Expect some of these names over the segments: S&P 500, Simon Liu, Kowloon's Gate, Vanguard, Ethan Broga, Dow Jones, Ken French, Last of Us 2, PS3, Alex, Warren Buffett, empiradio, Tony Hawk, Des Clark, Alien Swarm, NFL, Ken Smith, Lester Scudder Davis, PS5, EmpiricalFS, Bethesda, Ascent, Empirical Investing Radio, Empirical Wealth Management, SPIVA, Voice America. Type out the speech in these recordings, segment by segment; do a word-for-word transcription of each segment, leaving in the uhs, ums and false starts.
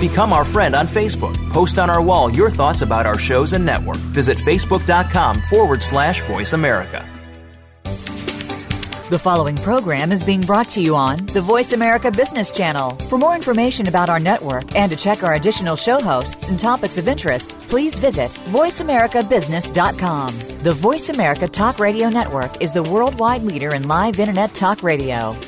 Become our friend on Facebook. Post on our wall your thoughts about our shows and network. Visit facebook.com forward slash Voice America. The following program is being brought to you on the Voice America Business Channel. For more information about our network and to check our additional show hosts and topics of interest, please visit voice america business dot com. The Voice America Talk Radio Network is the worldwide leader in live Internet talk radio.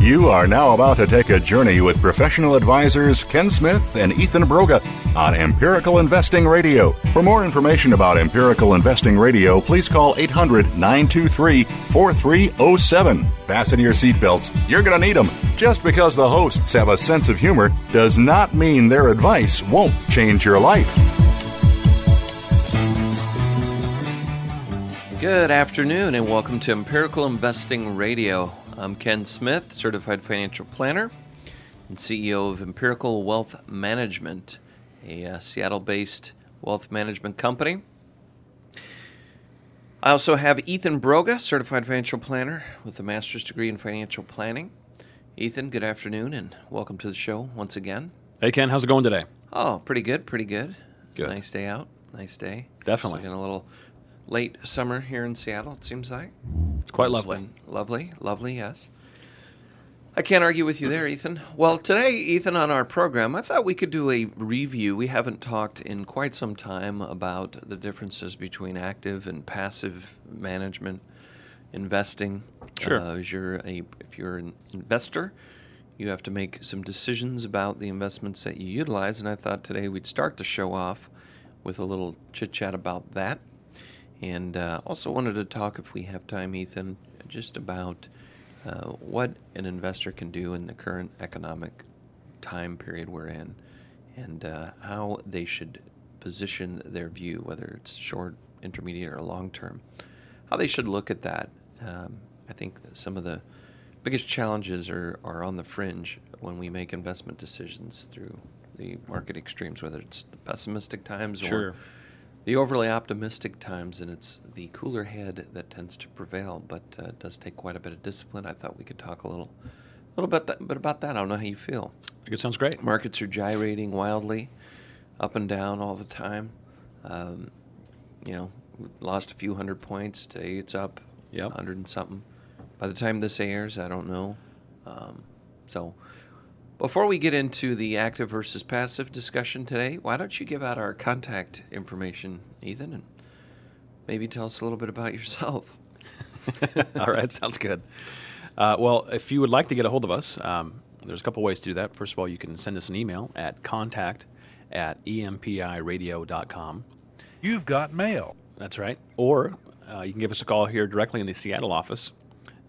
You are now about to take a journey with professional advisors Ken Smith and Ethan Broga on Empirical Investing Radio. For more information about Empirical Investing Radio, please call eight hundred nine two three four three zero seven. Fasten your seatbelts. You're going to need them. Just because the hosts have a sense of humor does not mean their advice won't change your life. Good afternoon and welcome to Empirical Investing Radio. I'm Ken Smith, Certified Financial Planner and C E O of Empirical Wealth Management, a uh, Seattle-based wealth management company. I also have Ethan Broga, Certified Financial Planner with a master's degree in financial planning. Ethan, good afternoon and welcome to the show once again. Hey, Ken. How's it going today? Oh, pretty good, pretty good. Good. Nice day out. Nice day. Definitely. It's been a little late summer here in Seattle, it seems like. It's quite lovely. Lovely, lovely, yes. I can't argue with you there, Ethan. Well, today, Ethan, on our program, I thought we could do a review. We haven't talked in quite some time about the differences between active and passive management investing. Sure. Uh, if you're a, if you're an investor, you have to make some decisions about the investments that you utilize, and I thought today we'd start the show off with a little chit-chat about that. And uh, also wanted to talk, if we have time, Ethan, just about uh, what an investor can do in the current economic time period we're in and uh, how they should position their view, whether it's short, intermediate, or long-term, how they should look at that. Um, I think that some of the biggest challenges are, are on the fringe when we make investment decisions through the market extremes, whether it's the pessimistic times sure. or the overly optimistic times, and it's the cooler head that tends to prevail, but uh, it does take quite a bit of discipline. I thought we could talk a little little bit, that, bit about that. I don't know how you feel. I think it sounds great. Markets are gyrating wildly, up and down all the time. Um, you know, lost a few hundred points. Today it's up yep. one hundred and something. By the time this airs, I don't know. Um, so before we get into the active versus passive discussion today, why don't you give out our contact information, Ethan, and maybe tell us a little bit about yourself. All right, sounds good. Uh, well, if you would like to get a hold of us, um, there's a couple ways to do that. First of all, you can send us an email at contact at empiradio.com. You've got mail. That's right. Or uh, you can give us a call here directly in the Seattle office.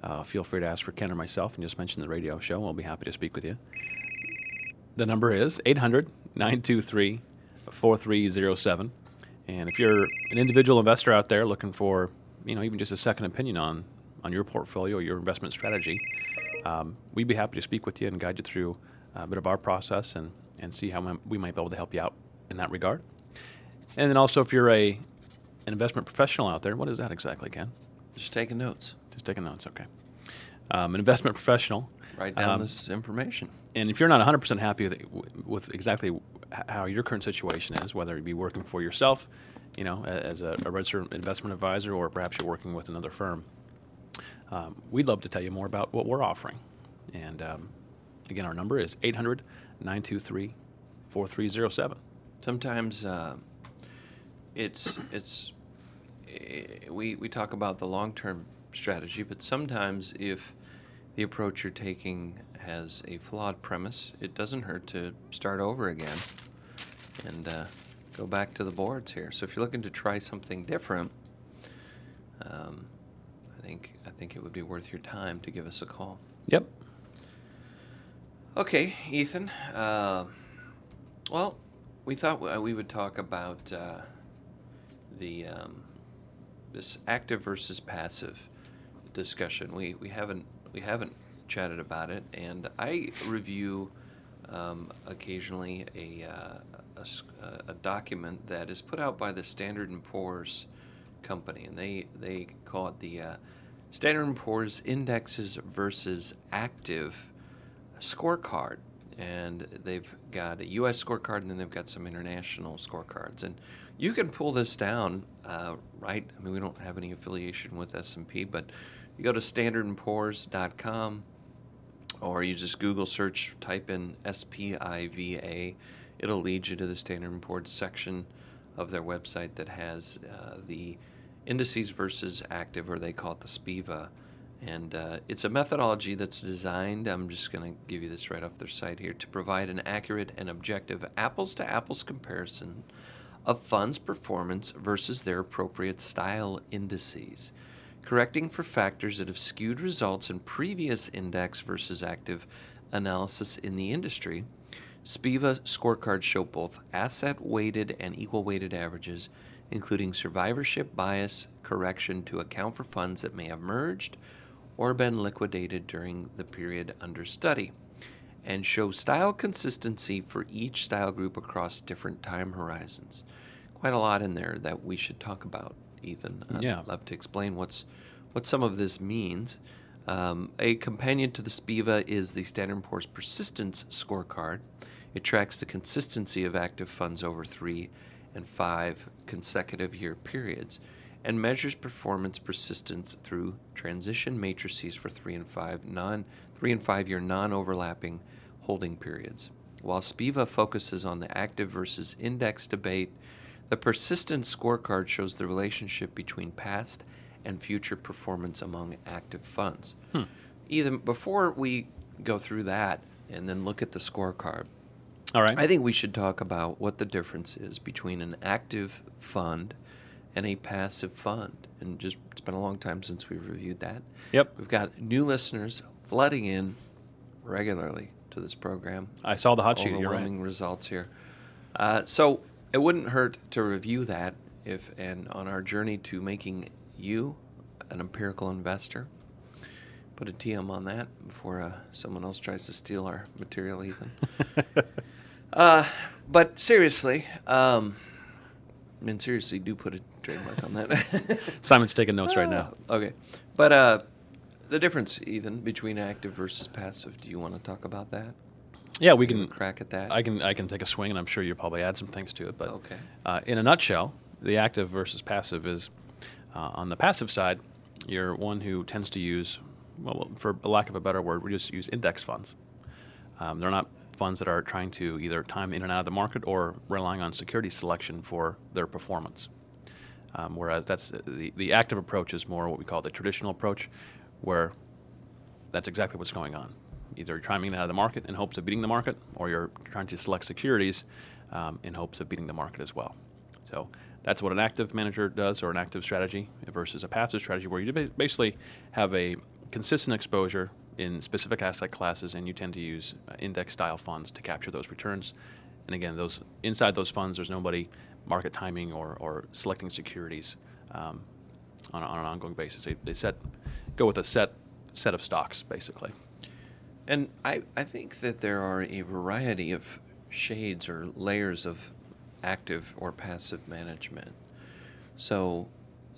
Uh, feel free to ask for Ken or myself and just mention the radio show. We'll be happy to speak with you. The number is eight hundred nine two three four three zero seven. And if you're an individual investor out there looking for, you know, even just a second opinion on, on your portfolio or your investment strategy, um, we'd be happy to speak with you and guide you through a bit of our process and, and see how we might be able to help you out in that regard. And then also if you're a an investment professional out there, what is that exactly, Ken? Just taking notes. Just taking notes, okay. Um, an investment professional. Write down um, this information. And if you're not one hundred percent happy with, with exactly how your current situation is, whether you be working for yourself, you know, as a, a registered investment advisor, or perhaps you're working with another firm, um, we'd love to tell you more about what we're offering. And um, again, our number is eight hundred nine two three four three zero seven. Sometimes uh, it's it's it, we we talk about the long-term strategy, but sometimes if the approach you're taking has a flawed premise, it doesn't hurt to start over again and uh, go back to the boards here. So if you're looking to try something different, um, I think I think it would be worth your time to give us a call. Yep. Okay, Ethan. Uh, well, we thought we would talk about uh, the um, this active versus passive discussion. We we haven't we haven't chatted about it, and I review um, occasionally a, uh, a a document that is put out by the Standard and Poor's company, and they they call it the uh, Standard and Poor's Indexes versus Active Scorecard. And they've got a U S scorecard, and then they've got some international scorecards. And you can pull this down, uh, right? I mean, we don't have any affiliation with S and P, but you go to standard and poor's dot com, or you just Google search, type in S P I V A. It'll lead you to the Standard and Poor's section of their website that has uh, the indices versus active, or they call it the SPIVA. And uh, it's a methodology that's designed, I'm just going to give you this right off their site here, to provide an accurate and objective apples-to-apples comparison of funds' performance versus their appropriate style indices, correcting for factors that have skewed results in previous index versus active analysis in the industry. SPIVA scorecards show both asset-weighted and equal-weighted averages, including survivorship bias correction to account for funds that may have merged or been liquidated during the period under study, and show style consistency for each style group across different time horizons. Quite a lot in there that we should talk about, Ethan. I'd yeah. love to explain what's what some of this means. Um, a companion to the SPIVA is the Standard and Poor's Persistence Scorecard. It tracks the consistency of active funds over three and five consecutive year periods, and measures performance persistence through transition matrices for three and five non three and five year non-overlapping holding periods. While SPIVA focuses on the active versus index debate, the persistence scorecard shows the relationship between past and future performance among active funds. Hmm. Ethan, before we go through that and then look at the scorecard, all right, I think we should talk about what the difference is between an active fund and a passive fund. And just, it's been a long time since we've reviewed that. Yep. We've got new listeners flooding in regularly to this program. I saw the hot sheet, you're right. Overwhelming results here. Uh, so it wouldn't hurt to review that if, and on our journey to making you an empirical investor. Put a T M on that before uh, someone else tries to steal our material, Ethan. uh, but seriously, um, And seriously, do put a trademark on that. Simon's taking notes right now. Okay. But uh, the difference, Ethan, between active versus passive, do you want to talk about that? Yeah, we can, can crack at that. I can I can take a swing, and I'm sure you'll probably add some things to it. But okay. uh, in a nutshell, the active versus passive is, uh, on the passive side, you're one who tends to use, well, for lack of a better word, we just use index funds. Um, they're not funds that are trying to either time in and out of the market or relying on security selection for their performance. Um, whereas that's the, the active approach is more what we call the traditional approach, where that's exactly what's going on. Either you're timing in and out of the market in hopes of beating the market, or you're trying to select securities um, in hopes of beating the market as well. So that's what an active manager does, or an active strategy, versus a passive strategy where you basically have a consistent exposure in specific asset classes, and you tend to use uh, index-style funds to capture those returns. And again, those inside those funds, there's nobody market timing or, or selecting securities um, on, on an ongoing basis. They, they set go with a set set of stocks, basically. And I, I think that there are a variety of shades or layers of active or passive management. So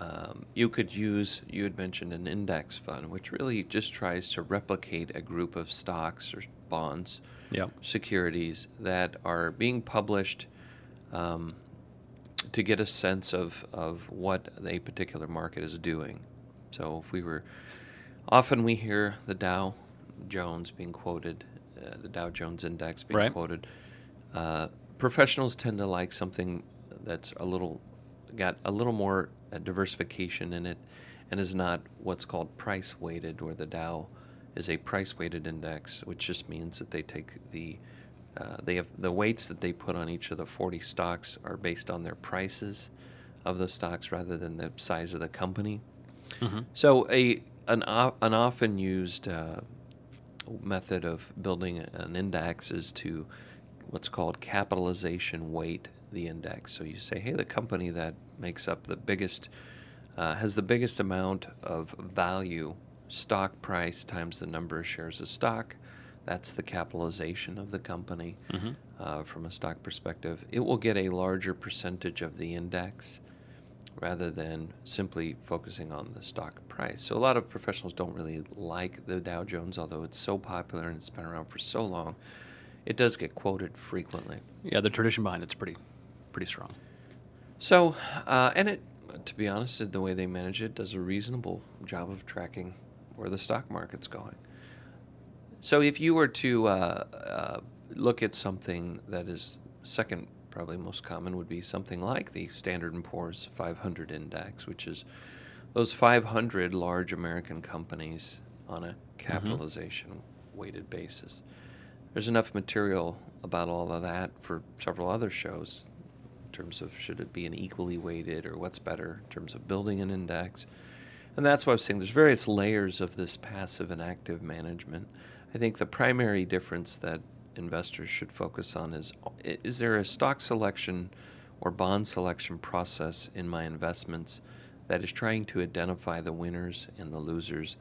Um, you could use, you had mentioned an index fund, which really just tries to replicate a group of stocks or bonds, yep. securities that are being published um, to get a sense of, of what a particular market is doing. So if we were, often we hear the Dow Jones being quoted, uh, the Dow Jones Index being right. quoted. Uh, professionals tend to like something that's a little, got a little more A diversification in it, and is not what's called price-weighted, where the Dow is a price-weighted index, which just means that they take the uh, they have the weights that they put on each of the forty stocks are based on their prices of those stocks rather than the size of the company. Mm-hmm. So a an an often used uh, method of building an index is to what's called capitalization weight the index. So you say, hey, the company that makes up the biggest uh, has the biggest amount of value, stock price times the number of shares of stock. That's the capitalization of the company mm-hmm. uh, from a stock perspective. It will get a larger percentage of the index rather than simply focusing on the stock price. So a lot of professionals don't really like the Dow Jones, although it's so popular and it's been around for so long. It does get quoted frequently. Yeah, the tradition behind it's pretty pretty strong. So, uh, and it, to be honest, the way they manage it does a reasonable job of tracking where the stock market's going. So if you were to uh, uh, look at something that is second, probably most common, would be something like the Standard and Poor's five hundred Index, which is those five hundred large American companies on a capitalization-weighted mm-hmm. basis. There's enough material about all of that for several other shows in terms of should it be an equally weighted or what's better in terms of building an index. And that's why I was saying there's various layers of this passive and active management. I think the primary difference that investors should focus on is, is there a stock selection or bond selection process in my investments that is trying to identify the winners and the losers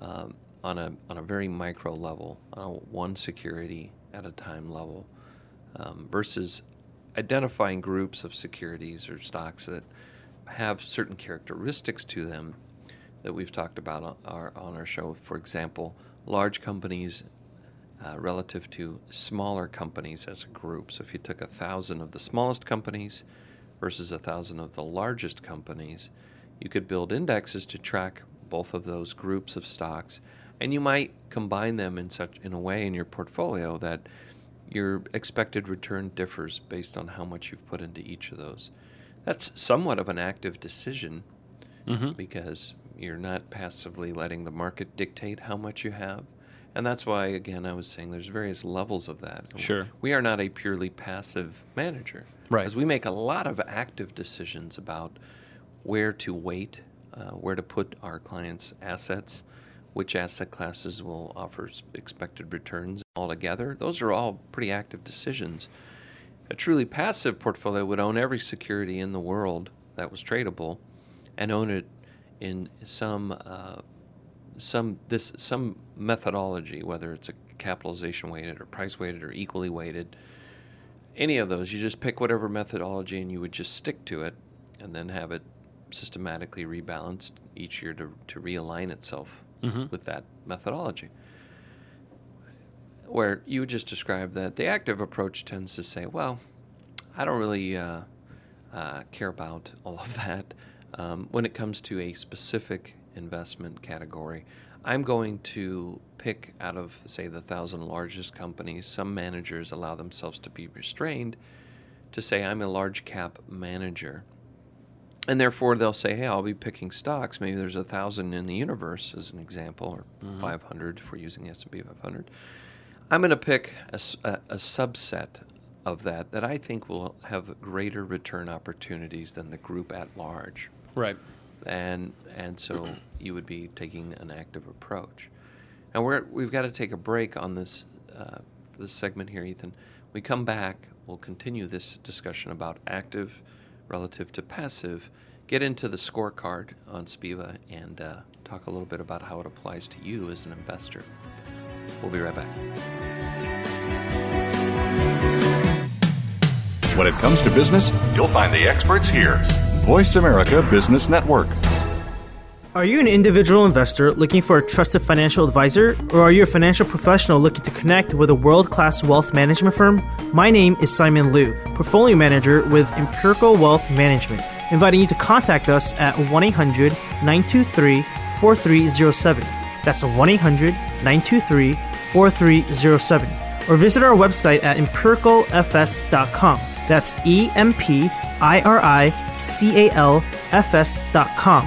um, on a on a very micro level, on a one security at a time level, um, versus identifying groups of securities or stocks that have certain characteristics to them that we've talked about on our, on our show. For example, large companies uh, relative to smaller companies as a group. So if you took a thousand of the smallest companies versus a thousand of the largest companies, you could build indexes to track both of those groups of stocks, and you might combine them in such in a way in your portfolio that your expected return differs based on how much you've put into each of those. That's somewhat of an active decision mm-hmm. because you're not passively letting the market dictate how much you have. And that's why, again, I was saying there's various levels of that. Sure. We are not a purely passive manager. Right. Because we make a lot of active decisions about where to wait, uh, where to put our clients' assets, which asset classes will offer expected returns altogether. Those are all pretty active decisions. A truly passive portfolio would own every security in the world that was tradable and own it in some uh, some this some methodology, whether it's a capitalization weighted or price weighted or equally weighted, any of those. You just pick whatever methodology and you would just stick to it and then have it systematically rebalanced each year to, to realign itself mm-hmm. with that methodology. Where you just described that the active approach tends to say, well, I don't really uh, uh, care about all of that. Um, when it comes to a specific investment category, I'm going to pick out of, say, the thousand largest companies. Some managers allow themselves to be restrained to say, I'm a large cap manager. And therefore, they'll say, hey, I'll be picking stocks. Maybe there's a thousand in the universe, as an example, or mm-hmm. five hundred if we're using the S and P five hundred. I'm going to pick a, a, a subset of that that I think will have greater return opportunities than the group at large. Right. And and so you would be taking an active approach. Now, we're, we've got to take a break on this, uh, this segment here, Ethan. We come back, we'll continue this discussion about active relative to passive, get into the scorecard on SPIVA, and uh, talk a little bit about how it applies to you as an investor. We'll be right back. When it comes to business, you'll find the experts here. Voice America Business Network. Are you an individual investor looking for a trusted financial advisor, or are you a financial professional looking to connect with a world-class wealth management firm? My name is Simon Liu, portfolio manager with Empirical Wealth Management, inviting you to contact us at one eight hundred nine two three four three zero seven. That's one eight hundred nine two three four three zero seven. Or visit our website at empirical f s dot com. That's E M P I R I C A L F S dot com.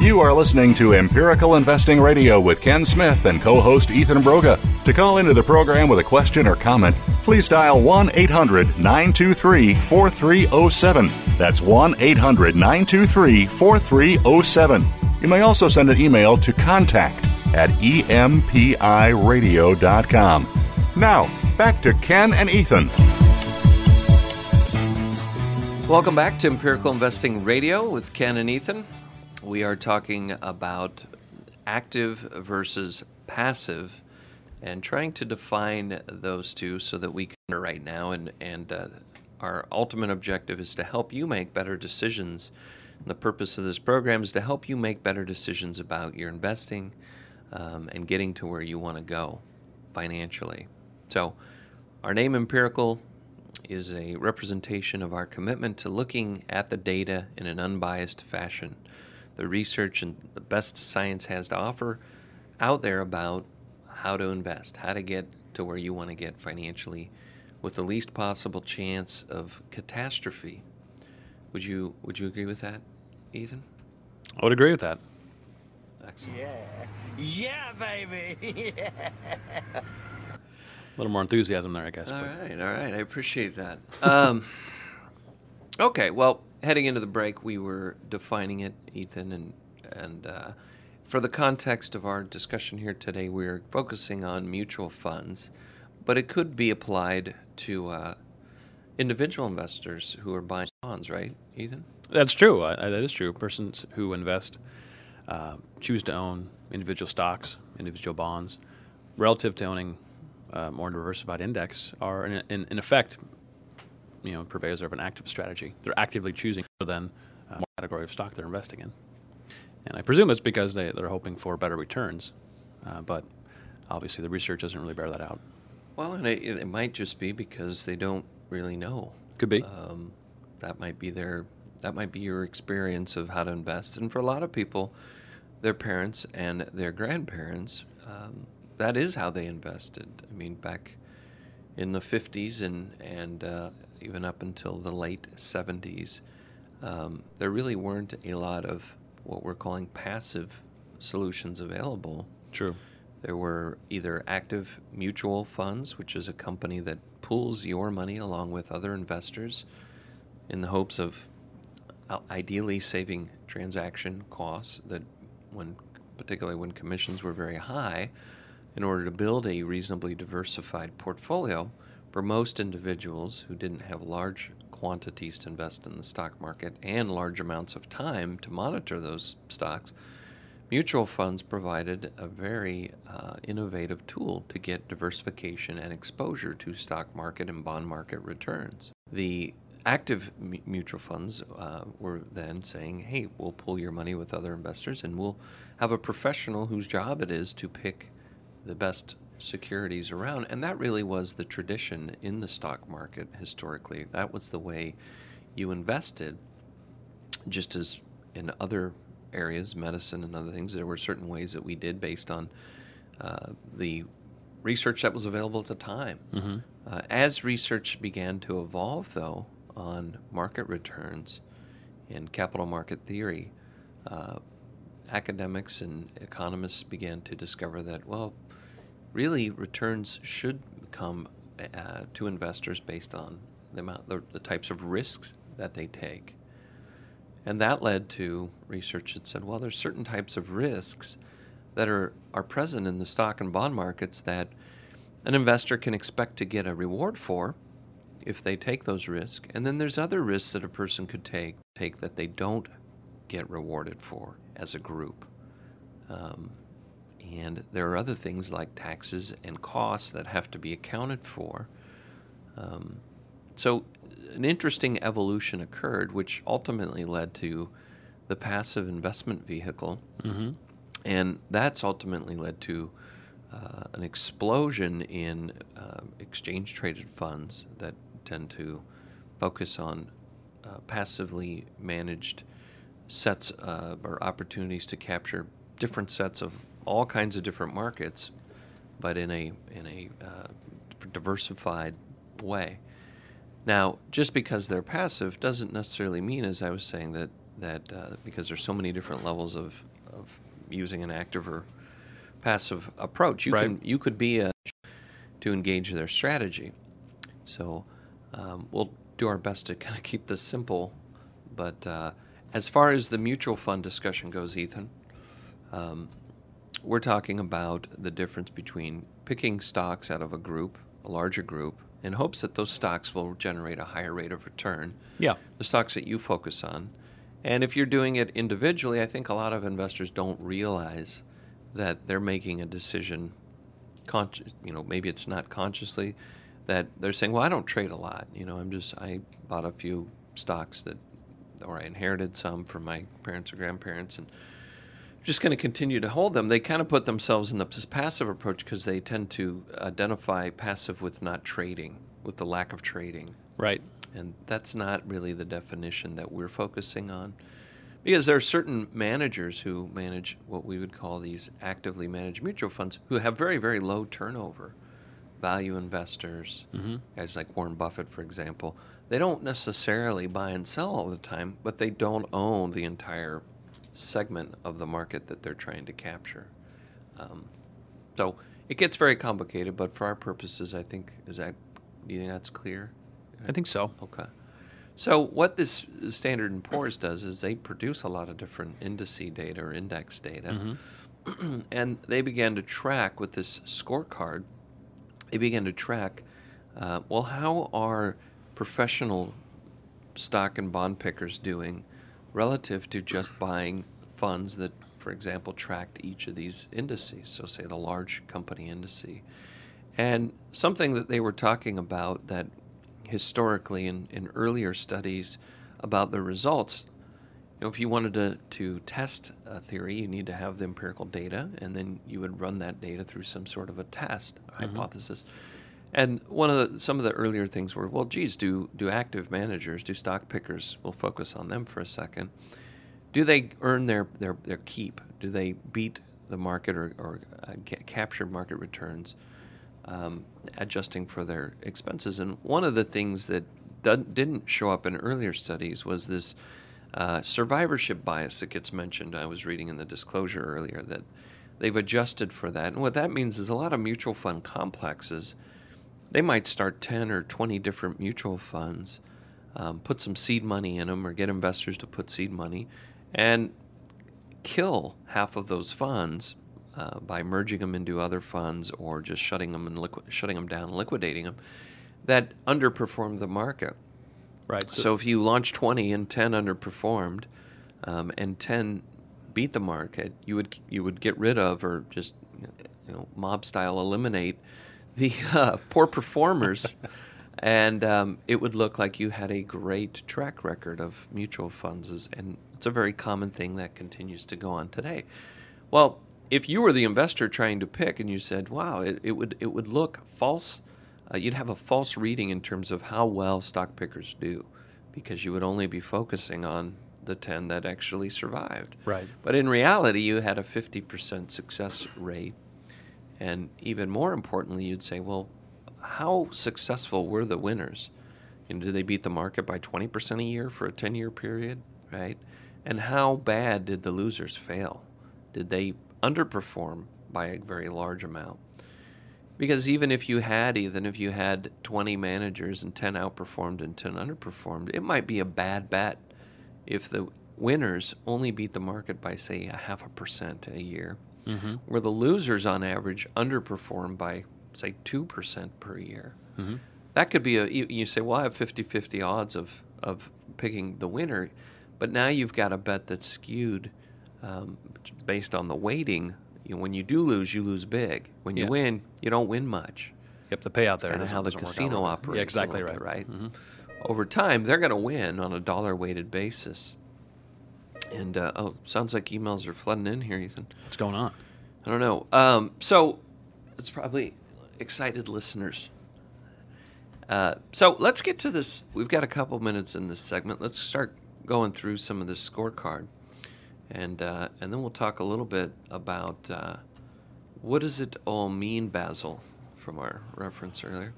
You are listening to Empirical Investing Radio with Ken Smith and co-host Ethan Broga. To call into the program with a question or comment, please dial one eight hundred, nine two three, four three zero seven. That's one eight hundred, nine two three, four three zero seven. You may also send an email to contact at empiradio dot com. Now, back to Ken and Ethan. Welcome back to Empirical Investing Radio with Ken and Ethan. We are talking about active versus passive and trying to define those two so that we can right now, and, and uh, our ultimate objective is to help you make better decisions. And the purpose of this program is to help you make better decisions about your investing um, and getting to where you want to go financially. So our name Empirical is a representation of our commitment to looking at the data in an unbiased fashion, the research and the best science has to offer out there about how to invest, how to get to where you want to get financially with the least possible chance of catastrophe. Would you would you agree with that, Ethan? I would agree with that. Excellent. Yeah. Yeah, baby. Yeah. A little more enthusiasm there, I guess. All but. right, all right. I appreciate that. um, okay, well, heading into the break, we were defining it, Ethan, and and uh for the context of our discussion here today, we're focusing on mutual funds, but it could be applied to uh, individual investors who are buying bonds, right, Ethan? That's true. I, I, that is true. Persons who invest uh, choose to own individual stocks, individual bonds, relative to owning a more diversified index are, in, in, in effect, you know, purveyors of an active strategy. They're actively choosing rather than uh, more category of stock they're investing in. And I presume it's because they, they're hoping for better returns, uh, but obviously the research doesn't really bear that out. Well, and it, it might just be because they don't really know. Could be. Um, that might be their that might be your experience of how to invest. And for a lot of people, their parents and their grandparents, um, that is how they invested. I mean, back in the fifties and and uh, even up until the late seventies, um, there really weren't a lot of what we're calling passive solutions available. True. There were either active mutual funds, which is a company that pools your money along with other investors in the hopes of ideally saving transaction costs that when, particularly when commissions were very high, in order to build a reasonably diversified portfolio for most individuals who didn't have large quantities to invest in the stock market and large amounts of time to monitor those stocks, mutual funds provided a very uh, innovative tool to get diversification and exposure to stock market and bond market returns. The active m- mutual funds uh, were then saying, hey, we'll pool your money with other investors and we'll have a professional whose job it is to pick the best securities around. And that really was the tradition in the stock market historically. That was the way you invested, just as in other areas, medicine and other things. There were certain ways that we did based on uh, the research that was available at the time. Mm-hmm. Uh, as research began to evolve, though, on market returns and capital market theory, uh, academics and economists began to discover that, well, really returns should come uh, to investors based on the amount, the, the types of risks that they take. And that led to research that said, well, there's certain types of risks that are, are present in the stock and bond markets that an investor can expect to get a reward for if they take those risks. And then there's other risks that a person could take, take that they don't get rewarded for as a group. Um, and there are other things like taxes and costs that have to be accounted for. Um, so an interesting evolution occurred, which ultimately led to the passive investment vehicle. Mm-hmm. And that's ultimately led to uh, an explosion in uh, exchange-traded funds that tend to focus on uh, passively managed sets uh, or opportunities to capture different sets of all kinds of different markets, but in a in a uh, diversified way. Now, just because they're passive doesn't necessarily mean, as I was saying, that that uh, because there's so many different levels of, of using an active or passive approach, you right. can you could be a to engage their strategy. So um, we'll do our best to kind of keep this simple. But uh, as far as the mutual fund discussion goes, Ethan, um, we're talking about the difference between picking stocks out of a group, a larger group, in hopes that those stocks will generate a higher rate of return. Yeah, the stocks that you focus on. And if you're doing it individually, I think a lot of investors don't realize that they're making a decision, conscious, you know, maybe it's not consciously, that they're saying, well, I don't trade a lot. You know, I'm just, I bought a few stocks that, or I inherited some from my parents or grandparents, and I'm just going to continue to hold them. They kind of put themselves in this passive approach because they tend to identify passive with not trading, with the lack of trading. Right. And that's not really the definition that we're focusing on, because there are certain managers who manage what we would call these actively managed mutual funds who have very, very low turnover. Value investors, mm-hmm. guys like Warren Buffett, for example, they don't necessarily buy and sell all the time, but they don't own the entire segment of the market that they're trying to capture. Um, so it gets very complicated, but for our purposes, I think, is that, do you think that's clear? I think so. Okay. So what this Standard and Poor's does is they produce a lot of different index data or index data, mm-hmm. and they began to track with this scorecard. They began to track, uh, well, how are professional stock and bond pickers doing relative to just buying funds that, for example, tracked each of these indices, so say the large company indice. And something that they were talking about that historically in, in earlier studies about the results, you know, if you wanted to, to test a theory, you need to have the empirical data, and then you would run that data through some sort of a test, a mm-hmm. hypothesis. And one of the, some of the earlier things were, well, geez, do, do active managers, do stock pickers, we'll focus on them for a second, do they earn their, their, their keep? Do they beat the market or, or uh, get, capture market returns? Um, adjusting for their expenses. And one of the things that d- didn't show up in earlier studies was this uh, survivorship bias that gets mentioned. I was reading in the disclosure earlier that they've adjusted for that. And what that means is a lot of mutual fund complexes, they might start ten or twenty different mutual funds, um, put some seed money in them or get investors to put seed money, and kill half of those funds Uh, by merging them into other funds or just shutting them and liqui- shutting them down, and liquidating them, that underperformed the market. Right. So, so if you launch twenty and ten underperformed, um, and ten beat the market, you would you would get rid of or just you know mob style eliminate the uh, poor performers, and um, it would look like you had a great track record of mutual funds, and it's a very common thing that continues to go on today. Well, if you were the investor trying to pick and you said, wow, it, it would it would look false, uh, you'd have a false reading in terms of how well stock pickers do, because you would only be focusing on the ten that actually survived. Right. But in reality, you had a fifty percent success rate. And even more importantly, you'd say, well, how successful were the winners? And did they beat the market by twenty percent a year for a ten-year period, right? And how bad did the losers fail? Did they underperform by a very large amount? Because even if you had, even if you had twenty managers and ten outperformed and ten underperformed, it might be a bad bet if the winners only beat the market by, say, a half a percent a year, mm-hmm. where the losers on average underperform by, say, two percent per year. Mm-hmm. That could be a, you say, well, I have fifty-fifty odds of, of picking the winner, but now you've got a bet that's skewed um, based on the weighting. You know, when you do lose, you lose big. When you yeah. win, you don't win much. Yep, the payout there. Kind of how the casino operates. Yeah, exactly right. Bit, right? Mm-hmm. Over time, they're going to win on a dollar-weighted basis. And, uh, oh, sounds like emails are flooding in here, Ethan. What's going on? I don't know. Um, so it's probably excited listeners. Uh, so let's get to this. We've got a couple minutes in this segment. Let's start going through some of this scorecard. And uh, and then we'll talk a little bit about uh, what does it all mean, Basil, from our reference earlier.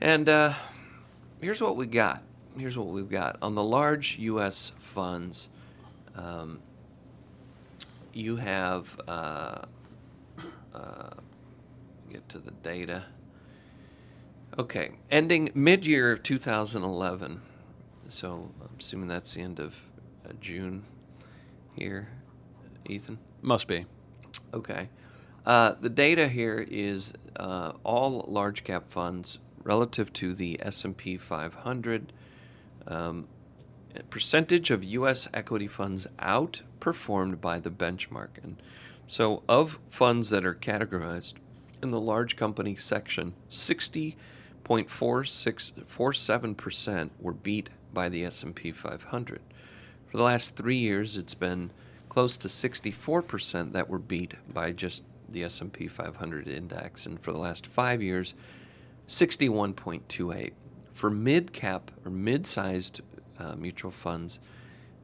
And uh, here's what we got. Here's what we've got. On the large U S funds, um, you have, uh, uh, get to the data. Okay, ending mid-year of two thousand eleven. So I'm assuming that's the end of uh, June. Here, Ethan? Must be. Okay. Uh, the data here is uh, all large cap funds relative to the S and P five hundred. Um, percentage of U S equity funds outperformed by the benchmark. And so of funds that are categorized in the large company section, sixty point four six four seven percent were beat by the S and P five hundred. For the last three years, it's been close to sixty-four percent that were beat by just the S and P five hundred index. And for the last five years, sixty-one point two eight. For mid-cap or mid-sized uh, mutual funds,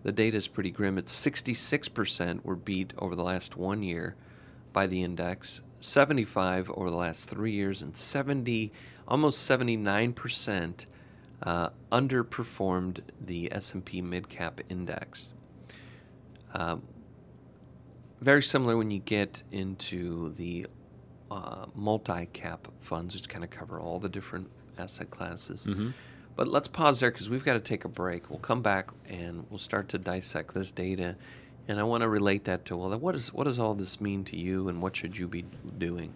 the data is pretty grim. It's sixty-six percent were beat over the last one year by the index, seventy-five over the last three years, and seventy, almost seventy-nine percent Uh, underperformed the S and P mid-cap index. Um, very similar when you get into the uh, multi-cap funds, which kind of cover all the different asset classes. Mm-hmm. But let's pause there because we've got to take a break. We'll come back and we'll start to dissect this data. And I want to relate that to, well, what, is, what does all this mean to you and what should you be doing?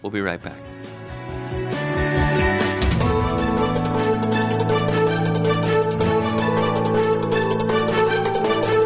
We'll be right back.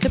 To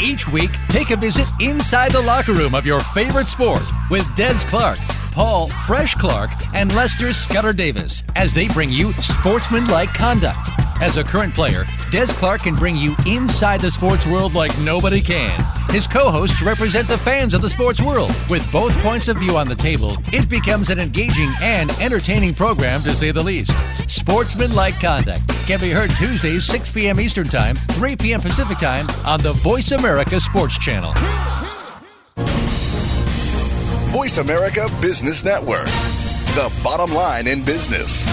Each week, take a visit inside the locker room of your favorite sport with Des Clark. Paul Fresh Clark and Lester Scudder Davis as they bring you sportsman-like conduct. As a current player, Des Clark can bring you inside the sports world like nobody can. His co-hosts represent the fans of the sports world. With both points of view on the table, it becomes an engaging and entertaining program, to say the least. Sportsman-like conduct can be heard Tuesdays, six p.m. Eastern Time, three p.m. Pacific Time on the Voice America Sports Channel. Voice America Business Network, the bottom line in business.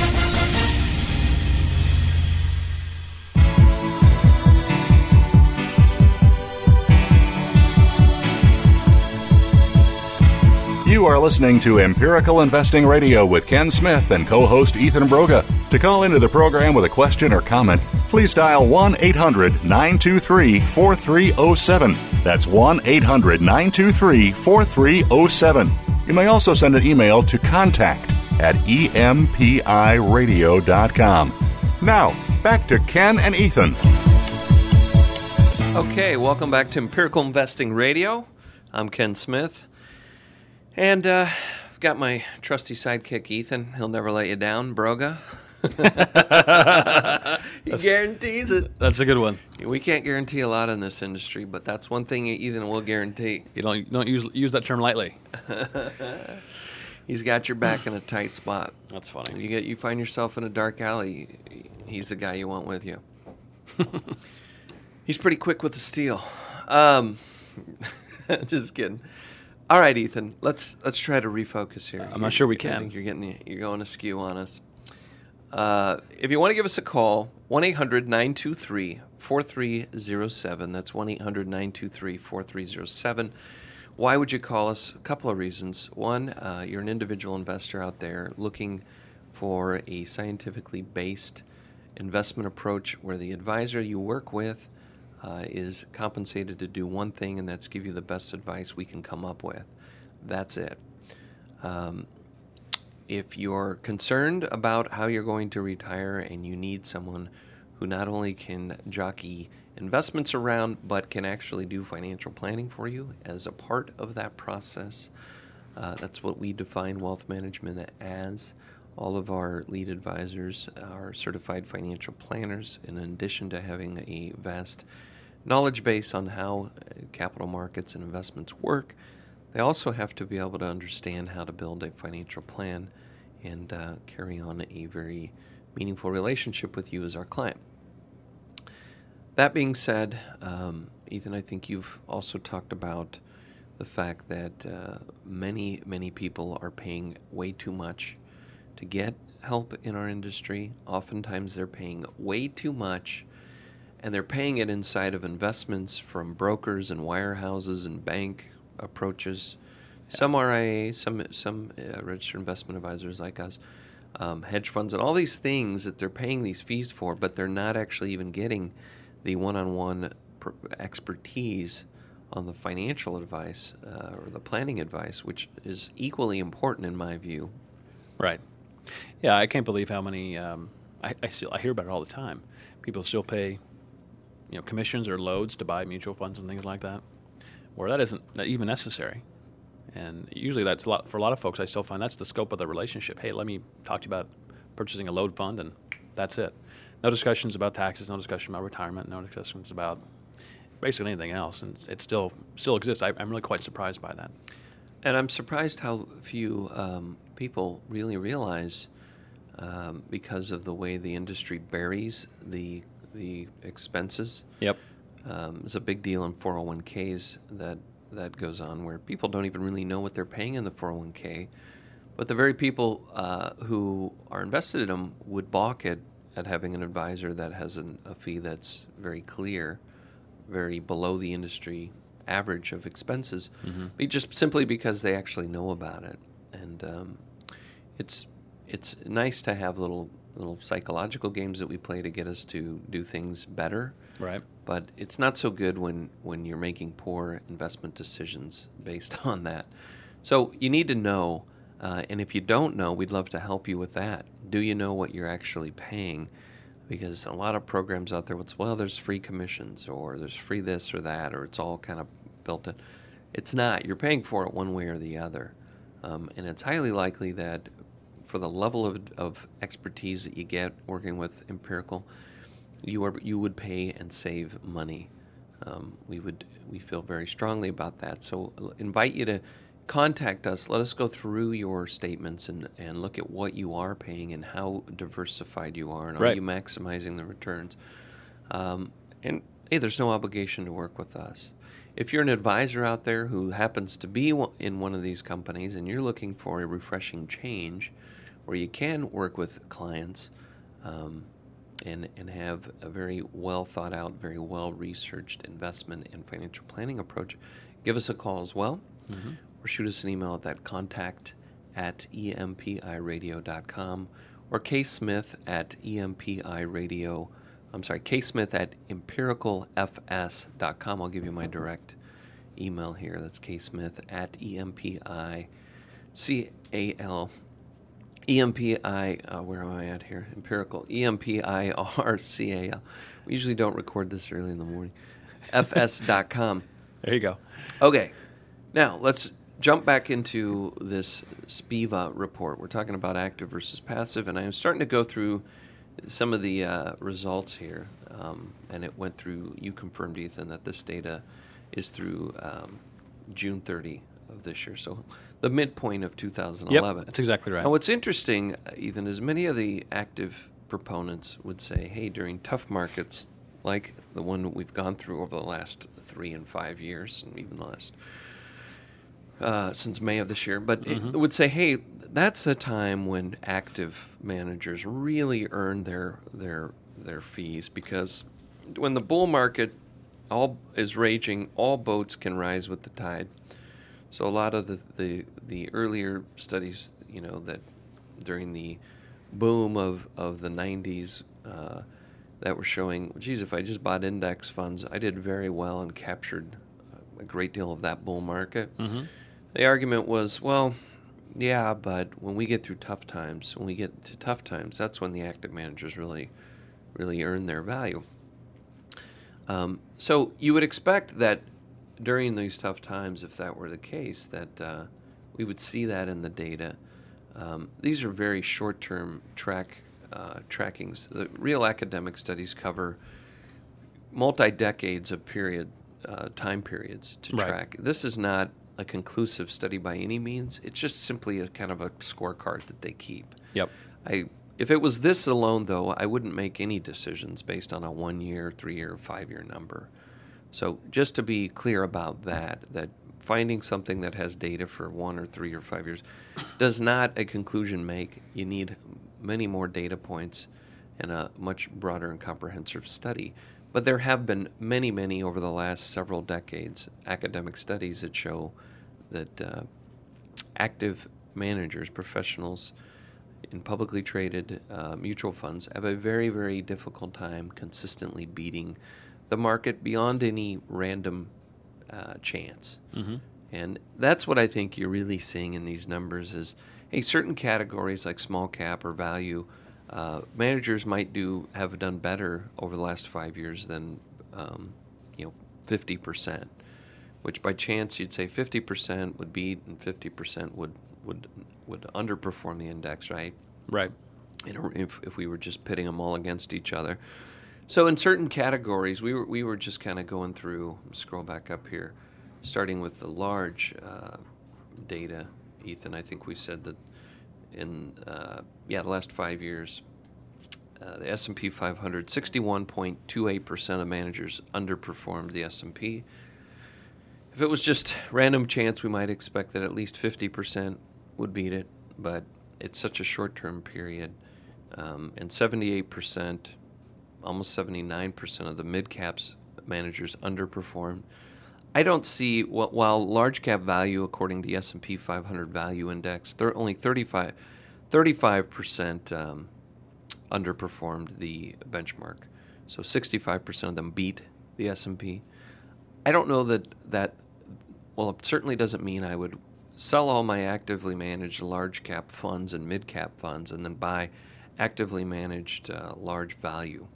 You are listening to Empirical Investing Radio with Ken Smith and co-host Ethan Broga. To call into the program with a question or comment, please dial one eight hundred nine two three four three zero seven. That's one eight hundred nine two three four three zero seven. You may also send an email to contact at empiradio dot com. Now, back to Ken and Ethan. Okay, welcome back to Empirical Investing Radio. I'm Ken Smith. And uh, I've got my trusty sidekick, Ethan. He'll never let you down, Broga. He guarantees it. That's a good one. We can't guarantee a lot in this industry, but that's one thing Ethan will guarantee. You don't, you don't use use that term lightly. He's got your back in a tight spot. That's funny. If you get you find yourself in a dark alley, he's the guy you want with you. He's pretty quick with the steel. Um, just kidding. All right, Ethan. Let's let's try to refocus here. Uh, I'm not sure we can. I think you're getting you're going askew on us. Uh, if you want to give us a call, one eight hundred nine two three four three zero seven. That's one eight hundred nine two three four three zero seven. Why would you call us? A couple of reasons. One, uh, you're an individual investor out there looking for a scientifically based investment approach where the advisor you work with Uh, is compensated to do one thing, and that's give you the best advice we can come up with. That's it. Um, if you're concerned about how you're going to retire and you need someone who not only can jockey investments around, but can actually do financial planning for you as a part of that process, uh, that's what we define wealth management as. All of our lead advisors are certified financial planners, in addition to having a vast knowledge base on how capital markets and investments work. They also have to be able to understand how to build a financial plan and uh, carry on a very meaningful relationship with you as our client. That being said, um, Ethan, I think you've also talked about the fact that uh, many, many people are paying way too much to get help in our industry. Oftentimes they're paying way too much, and they're paying it inside of investments from brokers and wirehouses and bank approaches. Yeah. Some R I As, some some uh, registered investment advisors like us, um, hedge funds, and all these things that they're paying these fees for, but they're not actually even getting the one-on-one pr- expertise on the financial advice uh, or the planning advice, which is equally important in my view. Right. Yeah, I can't believe how many um, I, I still I hear about it all the time. People still pay, you know, commissions or loads to buy mutual funds and things like that, where that isn't even necessary. And usually, that's a lot for a lot of folks. I still find that's the scope of the relationship. Hey, let me talk to you about purchasing a load fund, and that's it. No discussions about taxes. No discussion about retirement. No discussions about basically anything else. And it still still exists. I, I'm really quite surprised by that. And I'm surprised how few um, people really realize, um, because of the way the industry buries the the expenses. Yep, um, it's a big deal in four oh one k's that that goes on, where people don't even really know what they're paying in the four oh one k, but the very people uh, who are invested in them would balk at at having an advisor that has an, a fee that's very clear, very below the industry average of expenses, mm-hmm. just simply because they actually know about it. And um, it's it's nice to have little little psychological games that we play to get us to do things better. Right. But it's not so good when, when you're making poor investment decisions based on that. So you need to know, uh, and if you don't know, we'd love to help you with that. Do you know what you're actually paying? Because a lot of programs out there, it's, well, there's free commissions, or there's free this or that, or it's all kind of built in. It's not. You're paying for it one way or the other. Um, and it's highly likely that for the level of, of expertise that you get working with Empirical, you are you would pay and save money. Um, we would we feel very strongly about that. So invite you to contact us. Let us go through your statements and, and look at what you are paying and how diversified you are, and are right. you maximizing the returns. Um, and hey, there's no obligation to work with us. If you're an advisor out there who happens to be in one of these companies and you're looking for a refreshing change where you can work with clients um, and, and have a very well thought out, very well researched investment and financial planning approach, give us a call as well, mm-hmm. or shoot us an email at that contact at empiradio dot com or ksmith at empiradio. I'm sorry, ksmith at empiricalfs dot com. I'll give you my direct email here. That's ksmith at E M P I C A L. E M P I, uh, where am I at here? Empirical, E M P I R C A L. We usually don't record this early in the morning. F S dot com. There you go. Okay. Now, let's jump back into this SPIVA report. We're talking about active versus passive, and I'm starting to go through some of the uh, results here, um, and it went through, you confirmed, Ethan, that this data is through um, June thirtieth of this year, so the midpoint of two thousand eleven. Yep, that's exactly right. Now, what's interesting, Ethan, is many of the active proponents would say, hey, during tough markets like the one we've gone through over the last three and five years, and even the last Uh, since May of this year, but mm-hmm. it would say, hey, that's the time when active managers really earn their their their fees, because when the bull market all is raging, all boats can rise with the tide. So a lot of the, the, the earlier studies, you know, that during the boom of, of the nineties uh, that were showing, geez, if I just bought index funds, I did very well and captured a great deal of that bull market. Mm-hmm. The argument was, well, yeah, but when we get through tough times, when we get to tough times, that's when the active managers really, really earn their value. Um, so you would expect that during these tough times, if that were the case, that uh, we would see that in the data. Um, these are very short-term track uh, trackings. The real academic studies cover multi-decades of period uh, time periods to right. track. This is not a conclusive study by any means. It's just simply a kind of a scorecard that they keep. Yep. I if it was this alone, though, I wouldn't make any decisions based on a one-year, three-year, five-year number. So just to be clear about that, that finding something that has data for one or three or five years does not a conclusion make. You need many more data points and a much broader and comprehensive study. But there have been many, many over the last several decades academic studies that show that uh, active managers, professionals in publicly traded uh, mutual funds have a very, very difficult time consistently beating the market beyond any random uh, chance. Mm-hmm. And that's what I think you're really seeing in these numbers is, hey, certain categories like small cap or value Uh, managers might do have done better over the last five years than um, you know fifty percent, which by chance you'd say fifty percent would beat and fifty percent would would would underperform the index, right? Right. You know, if if we were just pitting them all against each other, so in certain categories we were we were just kind of going through. Scroll back up here, starting with the large uh, data, Ethan. I think we said that. In uh, yeah, the last five years, uh, the S and P five hundred, sixty-one point two eight percent of managers underperformed the S and P. If it was just random chance, we might expect that at least fifty percent would beat it, but it's such a short-term period. Um, and seventy-eight percent, almost seventy-nine percent of the mid-caps managers underperformed. I don't see, while large cap value, according to the S and P five hundred Value Index, they're only thirty-five, thirty-five percent um, underperformed the benchmark. So sixty-five percent of them beat the S and P. I don't know that that, well, it certainly doesn't mean I would sell all my actively managed large cap funds and mid cap funds and then buy actively managed uh, large value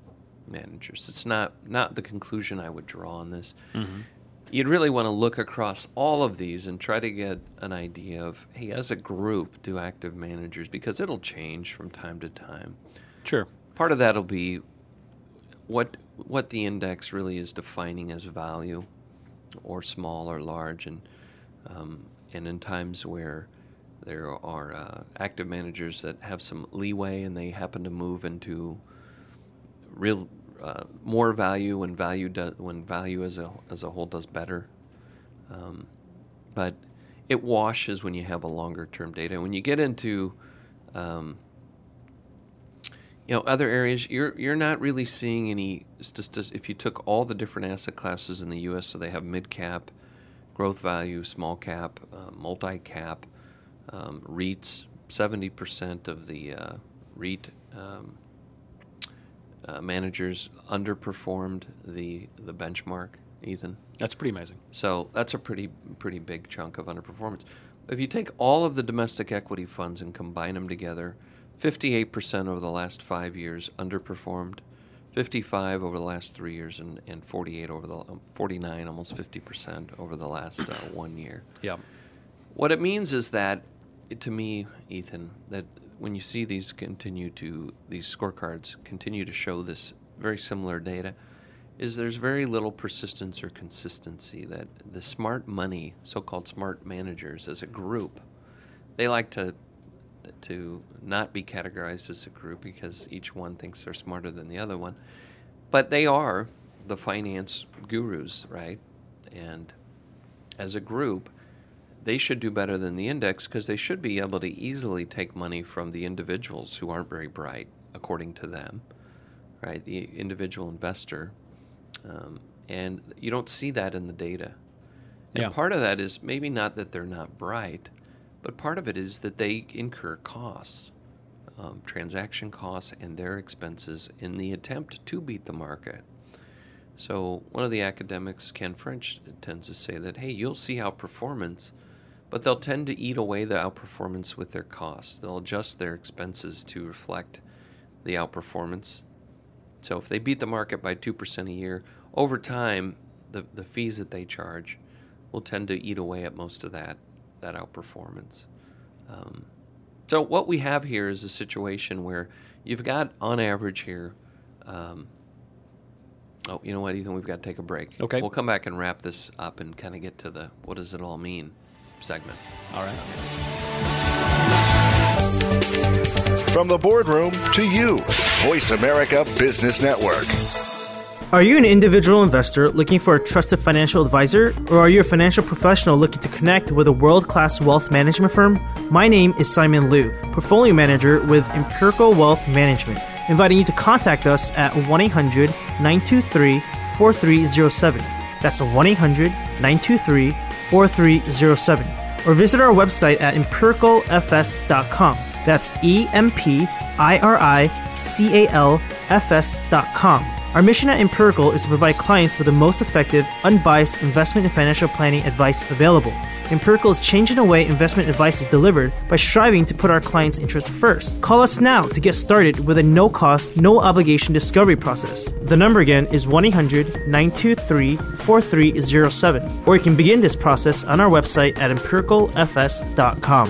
managers. It's not, not the conclusion I would draw on this. Mm-hmm. you'd really want to look across all of these and try to get an idea of, hey, as a group, do active managers, because it'll change from time to time. Sure. Part of that will be what what the index really is defining as value, or small or large, and um, and in times where there are uh, active managers that have some leeway and they happen to move into real uh, more value when value do- when value as a as a whole does better, um, but it washes when you have a longer term data. When you get into um, you know, other areas, you're you're not really seeing any. Just, just, if you took all the different asset classes in the U S, so they have mid cap, growth value, small cap, uh, multi cap, um, REITs. Seventy percent of the uh, REIT um, uh, managers underperformed the the benchmark. Ethan, that's pretty amazing. So that's a pretty pretty big chunk of underperformance. If you take all of the domestic equity funds and combine them together. fifty-eight percent over the last five years underperformed, fifty-five over the last three years, and, and forty-eight over the um, forty-nine, almost fifty percent over the last uh, one year. Yeah. What it means is that, it, to me, Ethan, that when you see these continue to these scorecards continue to show this very similar data, is there's very little persistence or consistency. That the smart money, so-called smart managers, as a group, they like to. to not be categorized as a group because each one thinks they're smarter than the other one. But they are the finance gurus, right? And as a group, they should do better than the index because they should be able to easily take money from the individuals who aren't very bright, according to them, right? The individual investor. Um, and you don't see that in the data. And yeah. Part of that is maybe not that they're not bright, but part of it is that they incur costs, um, transaction costs and their expenses in the attempt to beat the market. So one of the academics, Ken French, tends to say that, hey, you'll see outperformance, but they'll tend to eat away the outperformance with their costs. They'll adjust their expenses to reflect the outperformance. So if they beat the market by two percent a year, over time, the, the fees that they charge will tend to eat away at most of that. that outperformance. Um, so what we have here is a situation where you've got, on average here, um, oh, you know what, Ethan, we've got to take a break. Okay. We'll come back and wrap this up and kind of get to the what does it all mean segment. All right. From the boardroom to you, Voice America Business Network. Are you an individual investor looking for a trusted financial advisor, or are you a financial professional looking to connect with a world-class wealth management firm? My name is Simon Liu, portfolio manager with Empirical Wealth Management, inviting you to contact us at one eight hundred nine two three four three zero seven. That's one eight hundred nine two three four three zero seven. Or visit our website at empirical f s dot com. That's E M P I R I C A L F S dot com. Our mission at Empirical is to provide clients with the most effective, unbiased investment and financial planning advice available. Empirical is changing the way investment advice is delivered by striving to put our clients' interests first. Call us now to get started with a no-cost, no-obligation discovery process. The number again is one eight hundred nine two three four three zero seven, or you can begin this process on our website at empirical f s dot com.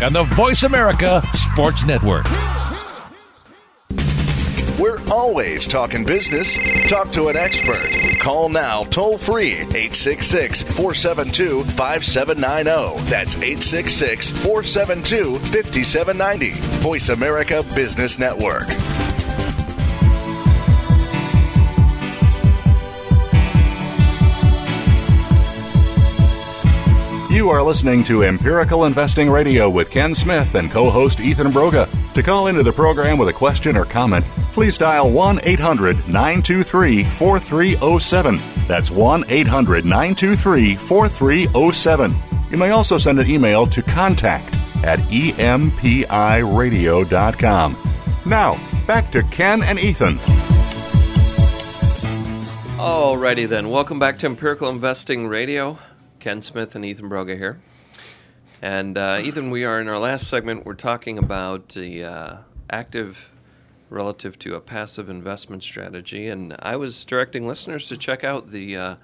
on the Voice America Sports Network. We're Always talking business. Talk to an expert. Call now toll free eight six six, four seven two, five seven nine zero. That's eight six six, four seven two, five seven nine zero. Voice America Business Network. You are listening to Empirical Investing Radio with Ken Smith and co-host Ethan Broga. To call into the program with a question or comment, please dial one eight hundred, nine two three, four three zero seven. That's one eight hundred, nine two three, four three zero seven. You may also send an email to contact at empiradio dot com. Now, back to Ken and Ethan. Alrighty then, welcome back to Empirical Investing Radio. Ken Smith and Ethan Broga here. And uh, Ethan, we are in our last segment. We're talking about the uh, active relative to a passive investment strategy. And I was directing listeners to check out the uh,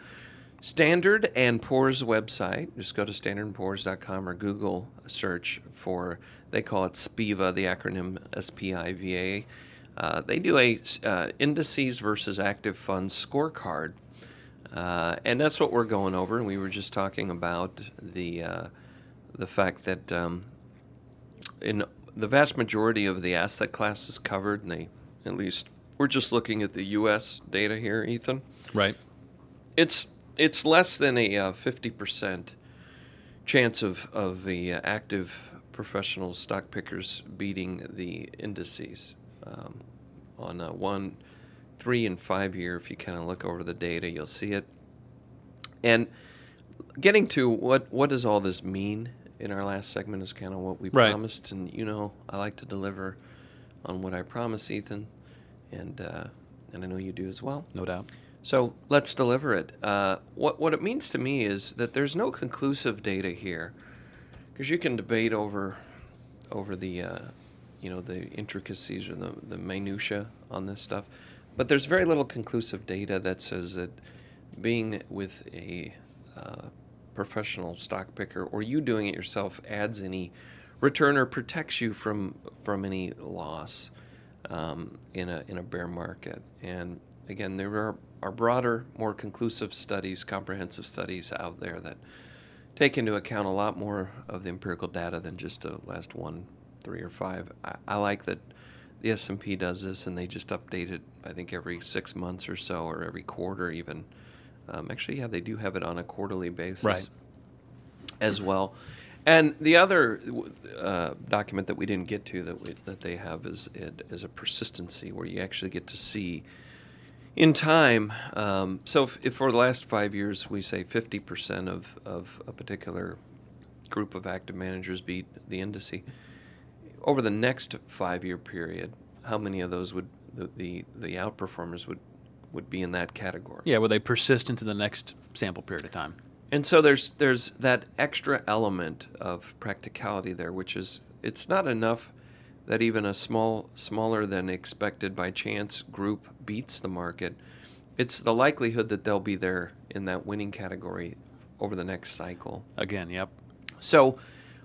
Standard and Poor's website. Just go to standard and poor's dot com or Google search for, they call it SPIVA, the acronym S P I V A. Uh, they do a uh, indices versus active funds scorecard. Uh, and that's what we're going over. And we were just talking about the uh, the fact that um, in the vast majority of the asset classes covered, and they, at least we're just looking at the U S data here, Ethan. Right. It's it's less than a uh, fifty percent chance of of the uh, active professional stock pickers beating the indices um, on uh, one. Three and five year, if you kind of look over the data, you'll see it. And getting to what what does all this mean in our last segment is kind of what we right. promised. And, you know, I like to deliver on what I promise, Ethan. And uh, and I know you do as well. No doubt. So let's deliver it. Uh, what, what it means to me is that there's no conclusive data here, because you can debate over over the, uh, you know, the intricacies or the, the minutia on this stuff. But there's very little conclusive data that says that being with a uh, professional stock picker or you doing it yourself adds any return or protects you from from any loss um, in a in a bear market. And again, there are, are broader, more conclusive studies, comprehensive studies out there that take into account a lot more of the empirical data than just the last one, three, or five. I, I like that. The S and P does this, and they just update it, I think, every six months or so, or every quarter even. Um, actually, yeah, they do have it on a quarterly basis right. as well. And the other uh, document that we didn't get to that we, that they have is it, is a persistency, where you actually get to see in time. Um, so if, if for the last five years we say fifty percent of, of a particular group of active managers beat the index, over the next five-year period, how many of those would the, the the outperformers would would be in that category? Yeah, would they persist into the next sample period of time? And so there's there's that extra element of practicality there, which is it's not enough that even a small smaller than expected by chance group beats the market. It's the likelihood that they'll be there in that winning category over the next cycle. Again, yep. So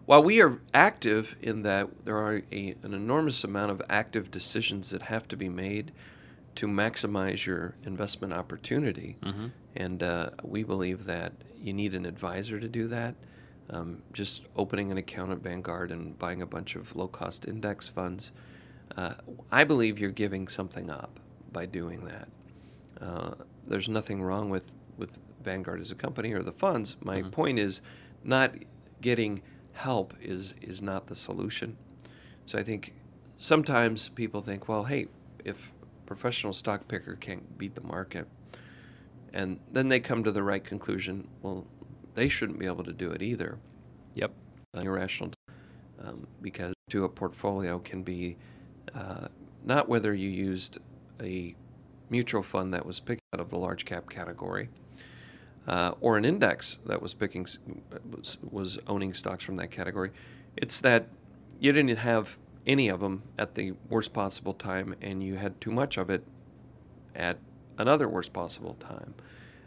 while we are active in that, there are a, an enormous amount of active decisions that have to be made to maximize your investment opportunity. Mm-hmm. And uh, we believe that you need an advisor to do that. Um, just opening an account at Vanguard and buying a bunch of low-cost index funds, uh, I believe you're giving something up by doing that. Uh, there's nothing wrong with, with Vanguard as a company or the funds. My mm-hmm. point is not getting help is is not the solution. So I think sometimes people think, well, hey, if a professional stock picker can't beat the market, and then they come to the right conclusion, well, they shouldn't be able to do it either. Yep. Irrational, um, because to a portfolio can be uh, not whether you used a mutual fund that was picked out of the large cap category, Uh, or an index that was picking was, was owning stocks from that category. It's that you didn't have any of them at the worst possible time, and you had too much of it at another worst possible time.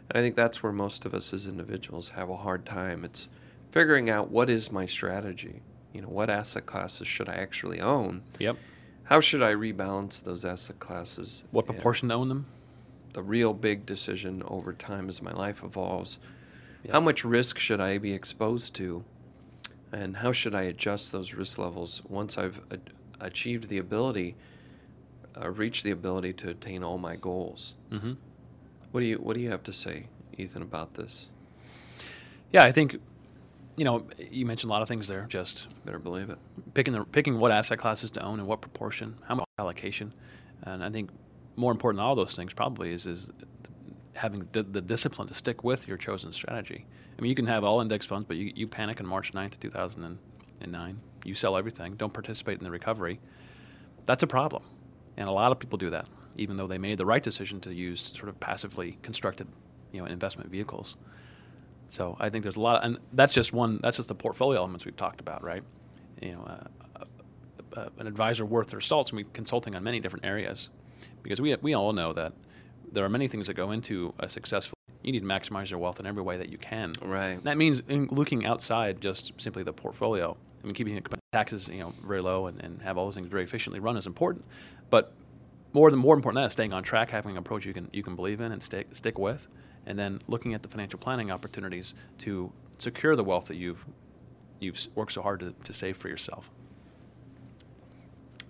And I think that's where most of us as individuals have a hard time. It's figuring out, what is my strategy? You know, what asset classes should I actually own? Yep. How should I rebalance those asset classes? What proportion to own them? The real big decision over time as my life evolves. Yeah. How much risk should I be exposed to? And how should I adjust those risk levels once I've ad- achieved the ability, uh, reached the ability to attain all my goals? Mm-hmm. What do you What do you have to say, Ethan, about this? Yeah, I think, you know, you mentioned a lot of things there. Just better believe it. Picking the picking what asset classes to own and what proportion, how much allocation, and I think more important than all those things probably is is having the, the discipline to stick with your chosen strategy. I mean, you can have all index funds, but you, you panic on March ninth, two thousand nine. You sell everything, don't participate in the recovery. That's a problem. And a lot of people do that, even though they made the right decision to use sort of passively constructed, you know, investment vehicles. So I think there's a lot of, and that's just one, that's just the portfolio elements we've talked about, right? You know, uh, uh, uh, an advisor worth their salt, and we're consulting on many different areas because we we all know that there are many things that go into a successful. You need to maximize your wealth in every way that you can. Right. That means in looking outside just simply the portfolio. I mean, keeping taxes, you know, very low and, and have all those things very efficiently run is important. But more than more important than that, staying on track, having an approach you can you can believe in and stick stick with, and then looking at the financial planning opportunities to secure the wealth that you've you've worked so hard to, to save for yourself.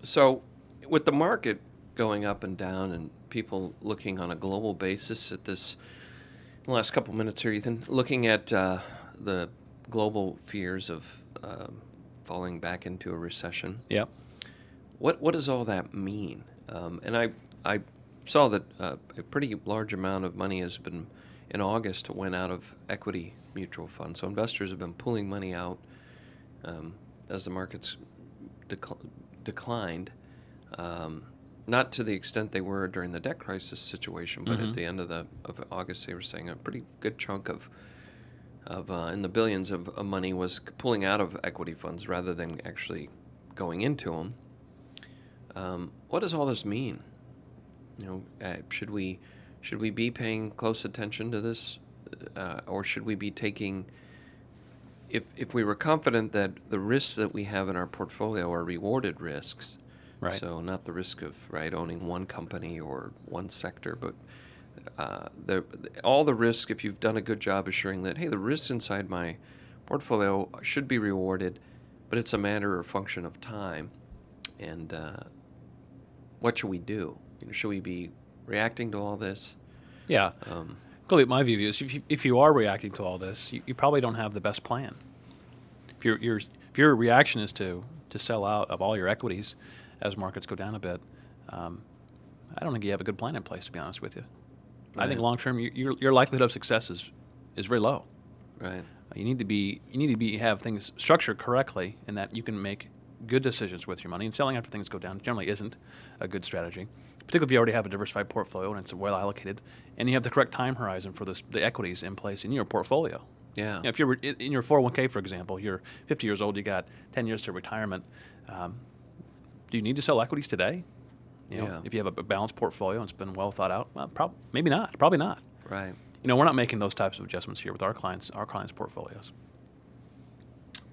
So, with the market going up and down and people looking on a global basis at this, in the last couple minutes here, Ethan, looking at uh, the global fears of uh, falling back into a recession. Yeah. What what does all that mean? Um, and I I saw that uh, a pretty large amount of money has been in August went out of equity mutual funds. So investors have been pulling money out um, as the markets decl- declined. Um, Not to the extent they were during the debt crisis situation, but mm-hmm. at the end of the of August, they were saying a pretty good chunk of of uh, in the billions of, of money was pulling out of equity funds rather than actually going into them. Um, what does all this mean? You know, uh, should we should we be paying close attention to this, uh, or should we be taking? If if we were confident that the risks that we have in our portfolio are rewarded risks. Right. So not the risk of right owning one company or one sector, but uh, the, the, all the risk, if you've done a good job assuring that, hey, the risks inside my portfolio should be rewarded, but it's a matter or function of time. And uh, what should we do? You know, should we be reacting to all this? Yeah. Um, Clearly, my view is if you, if you are reacting to all this, you, you probably don't have the best plan. If, you're, you're, if your reaction is to, to sell out of all your equities, as markets go down a bit, um, I don't think you have a good plan in place, to be honest with you. Right. I think long-term, you, your, your likelihood of success is, is very low. Right. You need to be you need to be have things structured correctly in that you can make good decisions with your money. And selling after things go down generally isn't a good strategy, particularly if you already have a diversified portfolio and it's well allocated, and you have the correct time horizon for this, the equities in place in your portfolio. Yeah. You know, if you're in your four oh one k, for example, you're fifty years old, you got ten years to retirement. Um, Do you need to sell equities today? You know, yeah. If you have a balanced portfolio and it's been well thought out, well, prob- maybe not. Probably not. Right. You know, we're not making those types of adjustments here with our clients, our clients' portfolios.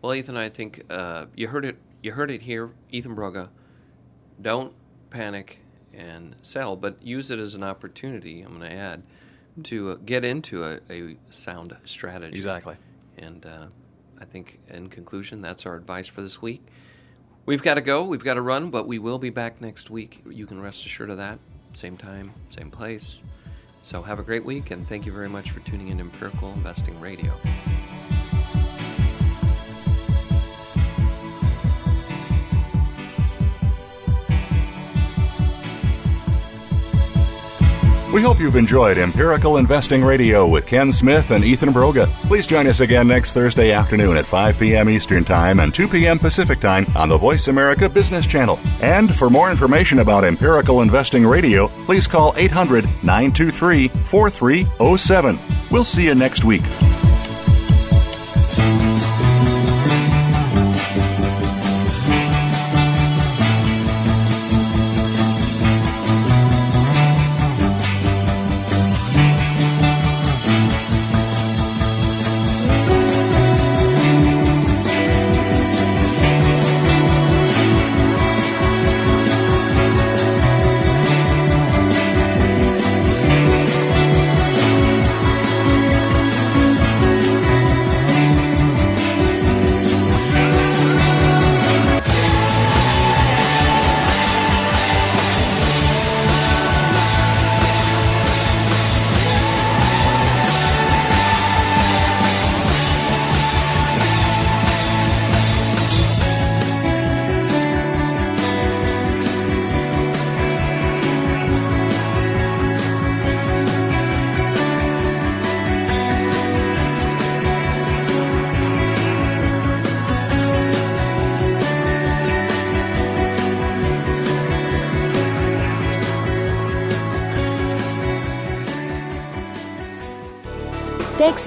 Well, Ethan, I think uh, you heard it. You heard it here, Ethan Broga. Don't panic and sell, but use it as an opportunity. I'm going to add to uh, get into a, a sound strategy. Exactly. And uh, I think, in conclusion, that's our advice for this week. We've got to go, we've got to run, but we will be back next week. You can rest assured of that. Same time, same place. So have a great week, and thank you very much for tuning in to Empirical Investing Radio. We hope you've enjoyed Empirical Investing Radio with Ken Smith and Ethan Broga. Please join us again next Thursday afternoon at five p.m. Eastern Time and two p.m. Pacific Time on the Voice America Business Channel. And for more information about Empirical Investing Radio, please call eight hundred, nine two three, four three zero seven. We'll see you next week. Thanks